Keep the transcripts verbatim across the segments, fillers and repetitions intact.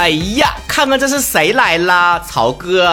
哎呀，看看这是谁来啦，曹哥！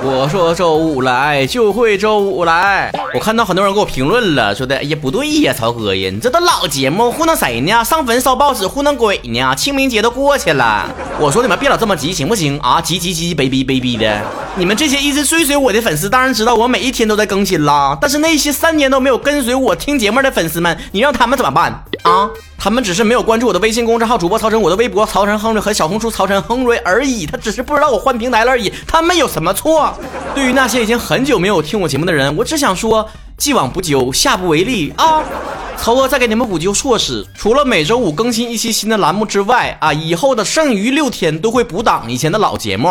我说周五来就会周五来。我看到很多人给我评论了，说的哎呀不对呀，曹哥呀，你这都老节目糊弄谁呢？上坟烧报纸糊弄鬼呢？清明节都过去了，我说你们别老这么急行不行啊？急急急卑逼卑逼的！你们这些一直追随我的粉丝，当然知道我每一天都在更新啦，但是那些三年都没有跟随我听节目的粉丝们，你让他们怎么办啊？他们只是没有关注我的微信公众号主播曹晨，我的微博曹晨亨瑞和小红书曹晨亨瑞而已，他只是不知道我换平台了而已，他们有什么错？对于那些已经很久没有听我节目的人，我只想说既往不咎，下不为例啊！曹哥再给你们补救措施，除了每周五更新一期新的栏目之外啊，以后的剩余六天都会补档以前的老节目，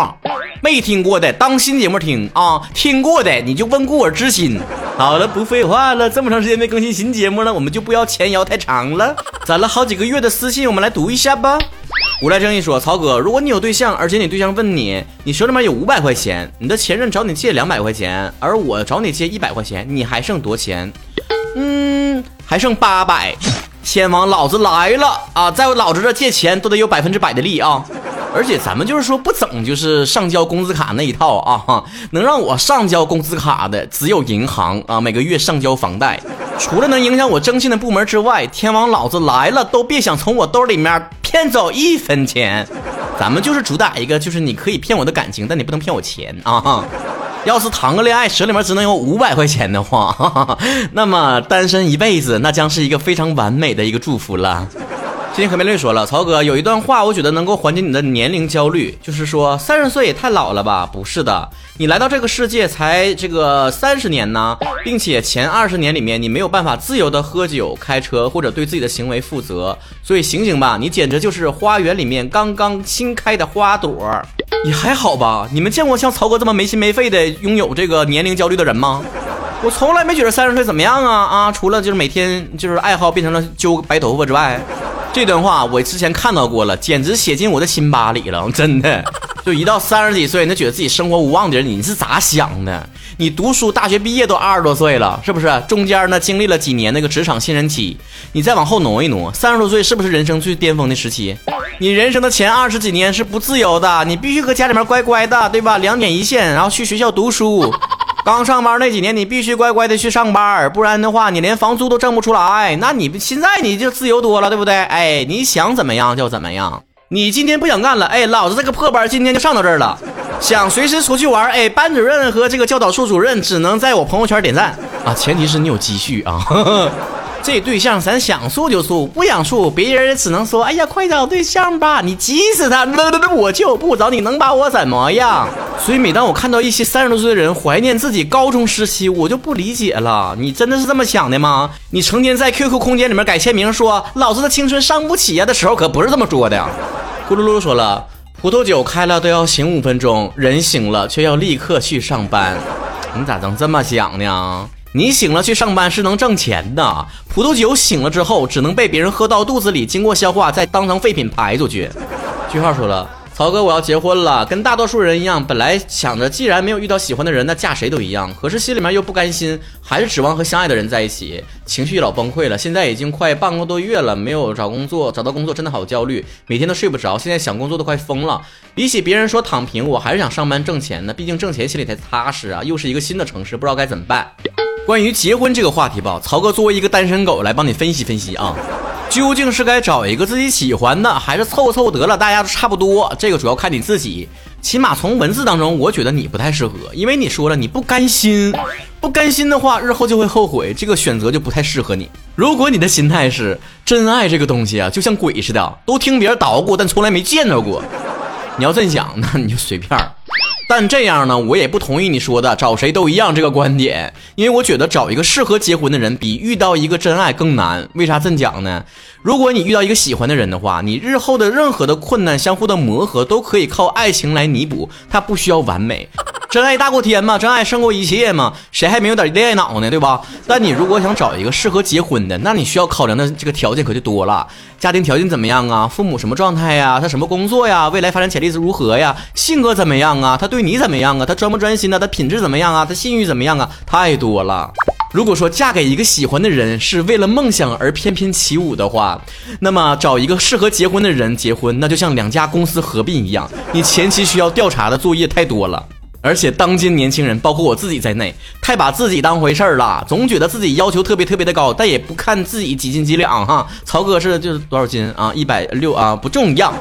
没听过的当新节目听啊，听过的你就温故而知新。好了，不废话了，这么长时间没更新新节目了，我们就不要前摇太长了，攒了好几个月的私信我们来读一下吧。无赖正义说，曹哥，如果你有对象，而且你对象问你你手里面有五百块钱，你的前任找你借两百块钱，而我找你借一百块钱，你还剩多钱？嗯，还剩八百。先王老子来了啊，在我老子这借钱都得有百分之百的利啊，而且咱们就是说不整就是上交工资卡那一套啊，能让我上交工资卡的只有银行啊，每个月上交房贷，除了能影响我征信的部门之外，天王老子来了都别想从我兜里面骗走一分钱。咱们就是主打一个，就是你可以骗我的感情，但你不能骗我钱啊。要是谈个恋爱手里面只能有五百块钱的话，哈哈，那么单身一辈子那将是一个非常完美的一个祝福了。今天何梅瑞说了，曹哥有一段话我觉得能够缓解你的年龄焦虑，就是说三十岁也太老了吧？不是的，你来到这个世界才这个三十年呢，并且前二十年里面你没有办法自由的喝酒开车或者对自己的行为负责，所以醒醒吧，你简直就是花园里面刚刚新开的花朵。也还好吧，你们见过像曹哥这么没心没肺的拥有这个年龄焦虑的人吗？我从来没觉得三十岁怎么样啊啊，除了就是每天就是爱好变成了揪白头发之外。这段话我之前看到过了，简直写进我的心巴里了，真的。就一到三十几岁，那觉得自己生活无望的人，你是咋想的？你读书大学毕业都二十多岁了，是不是？中间呢经历了几年那个职场新人期，你再往后挪一挪，三十多岁是不是人生最巅峰的时期？你人生的前二十几年是不自由的，你必须和家里面乖乖的，对吧？两点一线，然后去学校读书。刚上班那几年你必须乖乖的去上班，不然的话你连房租都挣不出来，那你现在你就自由多了，对不对？哎，你想怎么样就怎么样，你今天不想干了，哎，老子这个破班今天就上到这儿了，想随时出去玩，哎，班主任和这个教导处主任只能在我朋友圈点赞啊，前提是你有积蓄啊，呵呵，这对象咱想处就处，不想处别人也只能说哎呀快找对象吧，你急死他，我就不找你，能把我怎么样？所以每当我看到一些三十多岁的人怀念自己高中时期，我就不理解了，你真的是这么想的吗？你成天在 Q Q 空间里面改签名说老子的青春伤不起啊的时候可不是这么说的。咕噜噜说了，葡萄酒开了都要醒五分钟，人醒了却要立刻去上班。你咋能这么想呢？你醒了去上班是能挣钱的，葡萄酒醒了之后只能被别人喝到肚子里，经过消化再当成废品排出去。句号说了，曹哥我要结婚了，跟大多数人一样，本来想着既然没有遇到喜欢的人，那嫁谁都一样，可是心里面又不甘心，还是指望和相爱的人在一起，情绪老崩溃了。现在已经快半个多月了没有找工作，找到工作真的好焦虑，每天都睡不着，现在想工作都快疯了。比起别人说躺平，我还是想上班挣钱呢，毕竟挣钱心里才踏实啊，又是一个新的城市，不知道该怎么办。关于结婚这个话题吧，曹哥作为一个单身狗来帮你分析分析啊，究竟是该找一个自己喜欢的，还是凑凑得了大家都差不多？这个主要看你自己，起码从文字当中我觉得你不太适合，因为你说了你不甘心，不甘心的话日后就会后悔，这个选择就不太适合你。如果你的心态是真爱这个东西啊就像鬼似的，都听别人捣鼓但从来没见到过，你要真想那你就随便。但这样呢，我也不同意你说的找谁都一样这个观点，因为我觉得找一个适合结婚的人比遇到一个真爱更难。为啥这么讲呢？如果你遇到一个喜欢的人的话，你日后的任何的困难相互的磨合都可以靠爱情来弥补，它不需要完美，真爱大过天嘛，真爱胜过一切嘛，谁还没有点恋爱脑呢，对吧？但你如果想找一个适合结婚的，那你需要考量的这个条件可就多了，家庭条件怎么样啊，父母什么状态呀，他什么工作呀，未来发展潜力是如何呀，性格怎么样啊，他对你怎么样啊，他专不专心啊，他品质怎么样啊，他信誉怎么样啊，太多了。如果说嫁给一个喜欢的人是为了梦想而翩翩起舞的话，那么找一个适合结婚的人结婚，那就像两家公司合并一样，你前期需要调查的作业太多了。而且当今年轻人，包括我自己在内，太把自己当回事儿了，总觉得自己要求特别特别的高，但也不看自己几斤几两哈。曹哥是就是多少斤啊？一百六啊，不重要。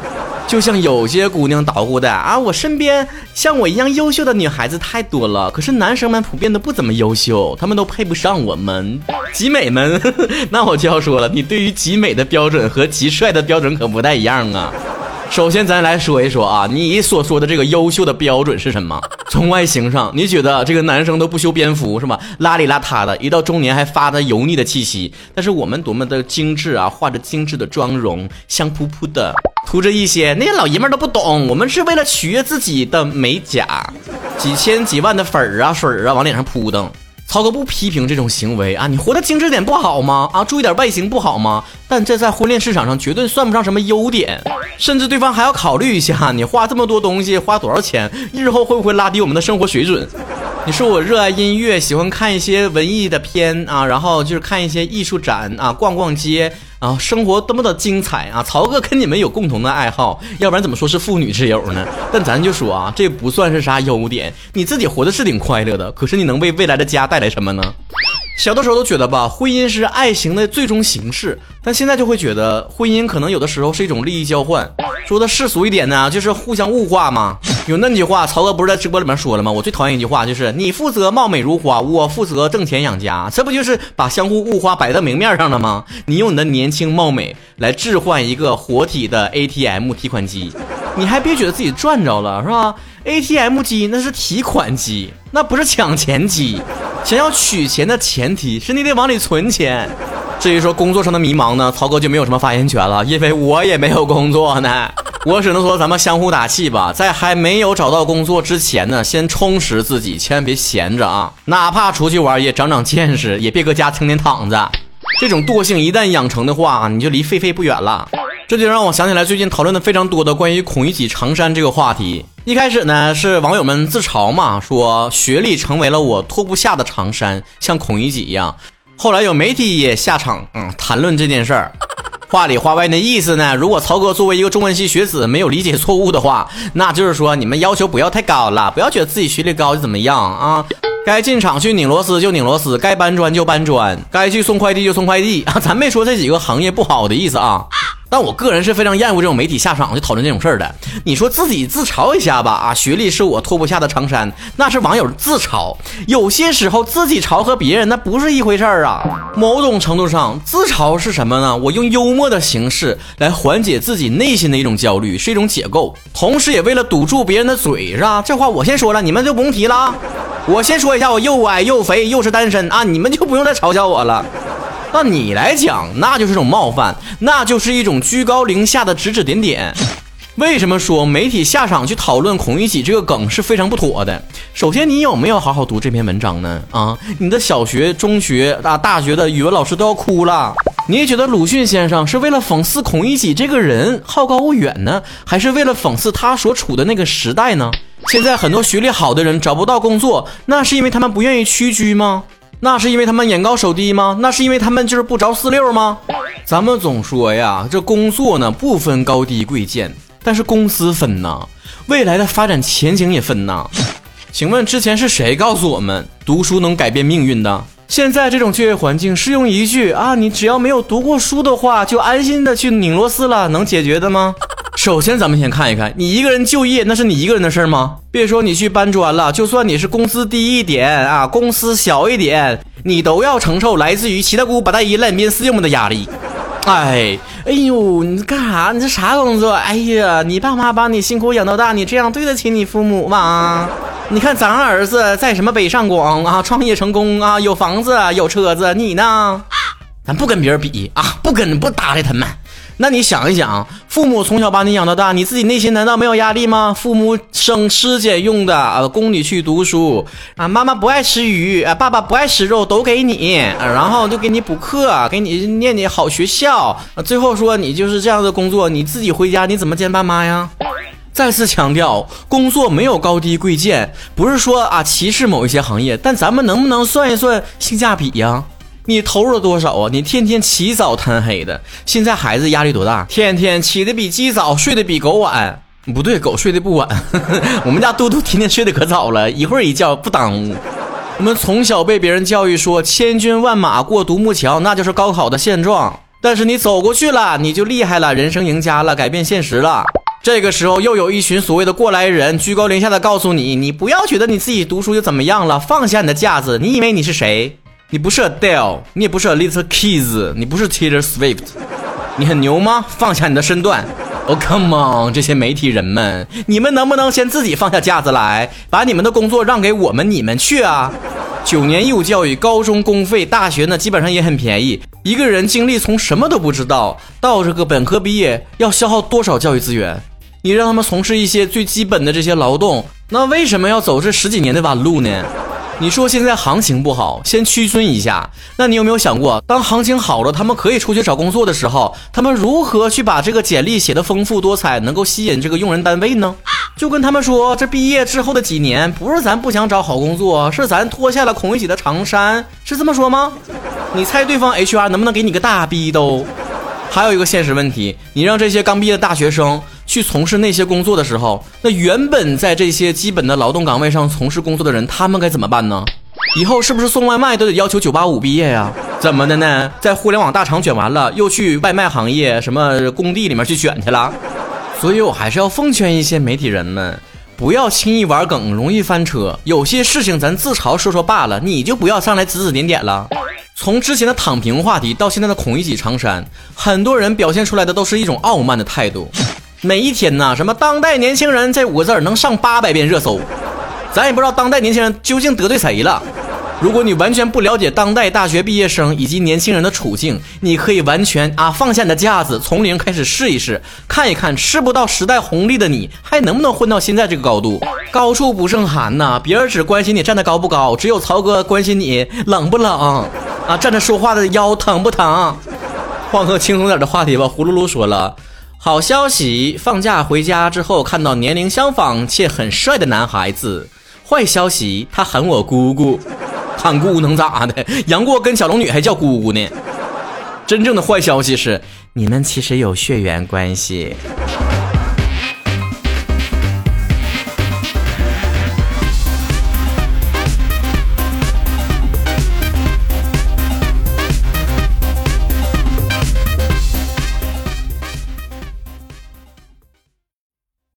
就像有些姑娘捣鼓的啊，我身边像我一样优秀的女孩子太多了，可是男生们普遍都不怎么优秀，他们都配不上我们。集美们，呵呵，那我就要说了，你对于集美的标准和集帅的标准可不太一样啊。首先咱来说一说啊，你所说的这个优秀的标准是什么？从外形上，你觉得这个男生都不修边幅是吧，邋里邋遢的，一到中年还发着油腻的气息，但是我们多么的精致啊，画着精致的妆容，香扑扑的，涂着一些那些老爷们都不懂，我们是为了取悦自己的美甲，几千几万的粉啊水啊往脸上扑腾。曹哥不批评这种行为啊，你活得精致点不好吗？啊，注意点外形不好吗？但这在婚恋市场上绝对算不上什么优点，甚至对方还要考虑一下，你花这么多东西，花多少钱，日后会不会拉低我们的生活水准？你说我热爱音乐，喜欢看一些文艺的片啊，然后就是看一些艺术展啊，逛逛街啊，生活多么的精彩啊！曹哥跟你们有共同的爱好，要不然怎么说是妇女之友呢？但咱就说啊，这不算是啥优点，你自己活的是挺快乐的，可是你能为未来的家带来什么呢？小的时候都觉得吧，婚姻是爱情的最终形式，但现在就会觉得婚姻可能有的时候是一种利益交换，说的世俗一点呢，就是互相物化嘛。有那句话，曹哥不是在直播里面说了吗？我最讨厌一句话，就是你负责貌美如花，我负责挣钱养家，这不就是把相互物化摆在明面上了吗？你用你的年轻貌美来置换一个活体的 A T M 提款机，你还别觉得自己赚着了是吧， A T M 机那是提款机，那不是抢钱机，想要取钱的前提是你得往里存钱。至于说工作上的迷茫呢，曹哥就没有什么发言权了，因为我也没有工作呢，我只能说咱们相互打气吧，在还没有找到工作之前呢，先充实自己，千万别闲着啊，哪怕出去玩也长长见识，也别搁家成天躺着，这种惰性一旦养成的话，你就离狒狒不远了。这就让我想起来最近讨论的非常多的关于孔乙己长衫这个话题。一开始呢是网友们自嘲嘛，说学历成为了我脱不下的长衫，像孔乙己一样。后来有媒体也下场嗯谈论这件事儿。话里话外的意思呢，如果曹哥作为一个中文系学子没有理解错误的话，那就是说你们要求不要太高了，不要觉得自己学历高就怎么样啊。该进厂去拧螺丝就拧螺丝，该搬砖就搬砖，该去送快递就送快递啊！咱没说这几个行业不好的意思啊，但我个人是非常厌恶这种媒体下场去讨论这种事儿的。你说自己自嘲一下吧啊，学历是我脱不下的长衫，那是网友自嘲。有些时候自己嘲和别人那不是一回事儿啊。某种程度上，自嘲是什么呢？我用幽默的形式来缓解自己内心的一种焦虑，是一种解构，同时也为了堵住别人的嘴，是吧？这话我先说了，你们就不用提了。我先说一下，我又矮又肥又是单身啊，你们就不用再嘲笑我了。那你来讲，那就是一种冒犯，那就是一种居高临下的指指点点。为什么说媒体下场去讨论孔乙己这个梗是非常不妥的？首先，你有没有好好读这篇文章呢？啊，你的小学、中学、啊、大学的语文老师都要哭了。你也觉得鲁迅先生是为了讽刺孔乙己这个人好高骛远呢，还是为了讽刺他所处的那个时代呢？现在很多学历好的人找不到工作，那是因为他们不愿意屈居吗？那是因为他们眼高手低吗？那是因为他们就是不着四六吗？咱们总说呀，这工作呢不分高低贵贱，但是公司分呐，未来的发展前景也分呐。请问之前是谁告诉我们读书能改变命运的？现在这种就业环境是用一句啊，你只要没有读过书的话就安心的去拧螺丝了，能解决的吗？首先咱们先看一看，你一个人就业那是你一个人的事儿吗？别说你去搬砖了，就算你是工资低一点啊，公司小一点，你都要承受来自于其他姑八大姨烂鞭私用的压力。哎哎呦，你干啥？你这啥工作？哎呀，你爸妈把你辛苦养到大，你这样对得起你父母吗？你看咱儿子在什么北上广啊，创业成功啊，有房子有车子，你呢？咱不跟别人比啊，不跟不搭理他们。那你想一想，父母从小把你养到大，你自己内心难道没有压力吗？父母省吃俭用的啊，供你去读书啊，妈妈不爱吃鱼啊，爸爸不爱吃肉，都给你、啊、然后就给你补课，给你念你好学校、啊、最后说你就是这样的工作，你自己回家你怎么见爸妈呀？再次强调，工作没有高低贵贱，不是说啊歧视某一些行业，但咱们能不能算一算性价比呀、啊？你投入了多少啊？你天天起早贪黑的，现在孩子压力多大？天天起得比鸡早，睡得比狗晚。不对，狗睡得不晚。我们家嘟嘟天天睡得可早了，一会儿一觉不耽误。我们从小被别人教育说千军万马过独木桥，那就是高考的现状。但是你走过去了，你就厉害了，人生赢家了，改变现实了。这个时候又有一群所谓的过来人居高临下的告诉你，你不要觉得你自己读书就怎么样了，放下你的架子。你以为你是谁？你不是 Adele， 你也不是 Little Kids， 你不是 Taylor Swift， 你很牛吗？放下你的身段。 Oh come on， 这些媒体人们，你们能不能先自己放下架子来，把你们的工作让给我们，你们去啊。九年义务教育，高中公费，大学呢基本上也很便宜，一个人经历从什么都不知道到这个本科毕业要消耗多少教育资源，你让他们从事一些最基本的这些劳动，那为什么要走这十几年的弯路呢？你说现在行情不好，先屈尊一下，那你有没有想过，当行情好了，他们可以出去找工作的时候，他们如何去把这个简历写得丰富多彩，能够吸引这个用人单位呢？就跟他们说，这毕业之后的几年，不是咱不想找好工作，是咱脱下了孔乙己的长衫，是这么说吗？你猜对方 H R 能不能给你个大逼兜？还有一个现实问题，你让这些刚毕业的大学生去从事那些工作的时候，那原本在这些基本的劳动岗位上从事工作的人，他们该怎么办呢？以后是不是送外卖都得要求九八五毕业呀？怎么的呢？在互联网大厂卷完了，又去外卖行业什么工地里面去卷去了。所以我还是要奉劝一些媒体人们，不要轻易玩梗，容易翻车。有些事情咱自嘲说说罢了，你就不要上来指指点点了。从之前的躺平话题到现在的孔乙己长衫，很多人表现出来的都是一种傲慢的态度。每一天呢，什么当代年轻人这五个字能上八百遍热搜，咱也不知道当代年轻人究竟得罪谁了。如果你完全不了解当代大学毕业生以及年轻人的处境，你可以完全啊放下你的架子，从零开始试一试，看一看吃不到时代红利的你还能不能混到现在这个高度。高处不胜寒呐、啊，别人只关心你站得高不高，只有曹哥关心你冷不冷啊，站着说话的腰疼不疼。换个轻松点的话题吧。葫芦噜说了，好消息，放假回家之后看到年龄相仿且很帅的男孩子。坏消息，他喊我姑姑。喊姑姑能咋的？杨过跟小龙女还叫姑姑呢。真正的坏消息是，你们其实有血缘关系。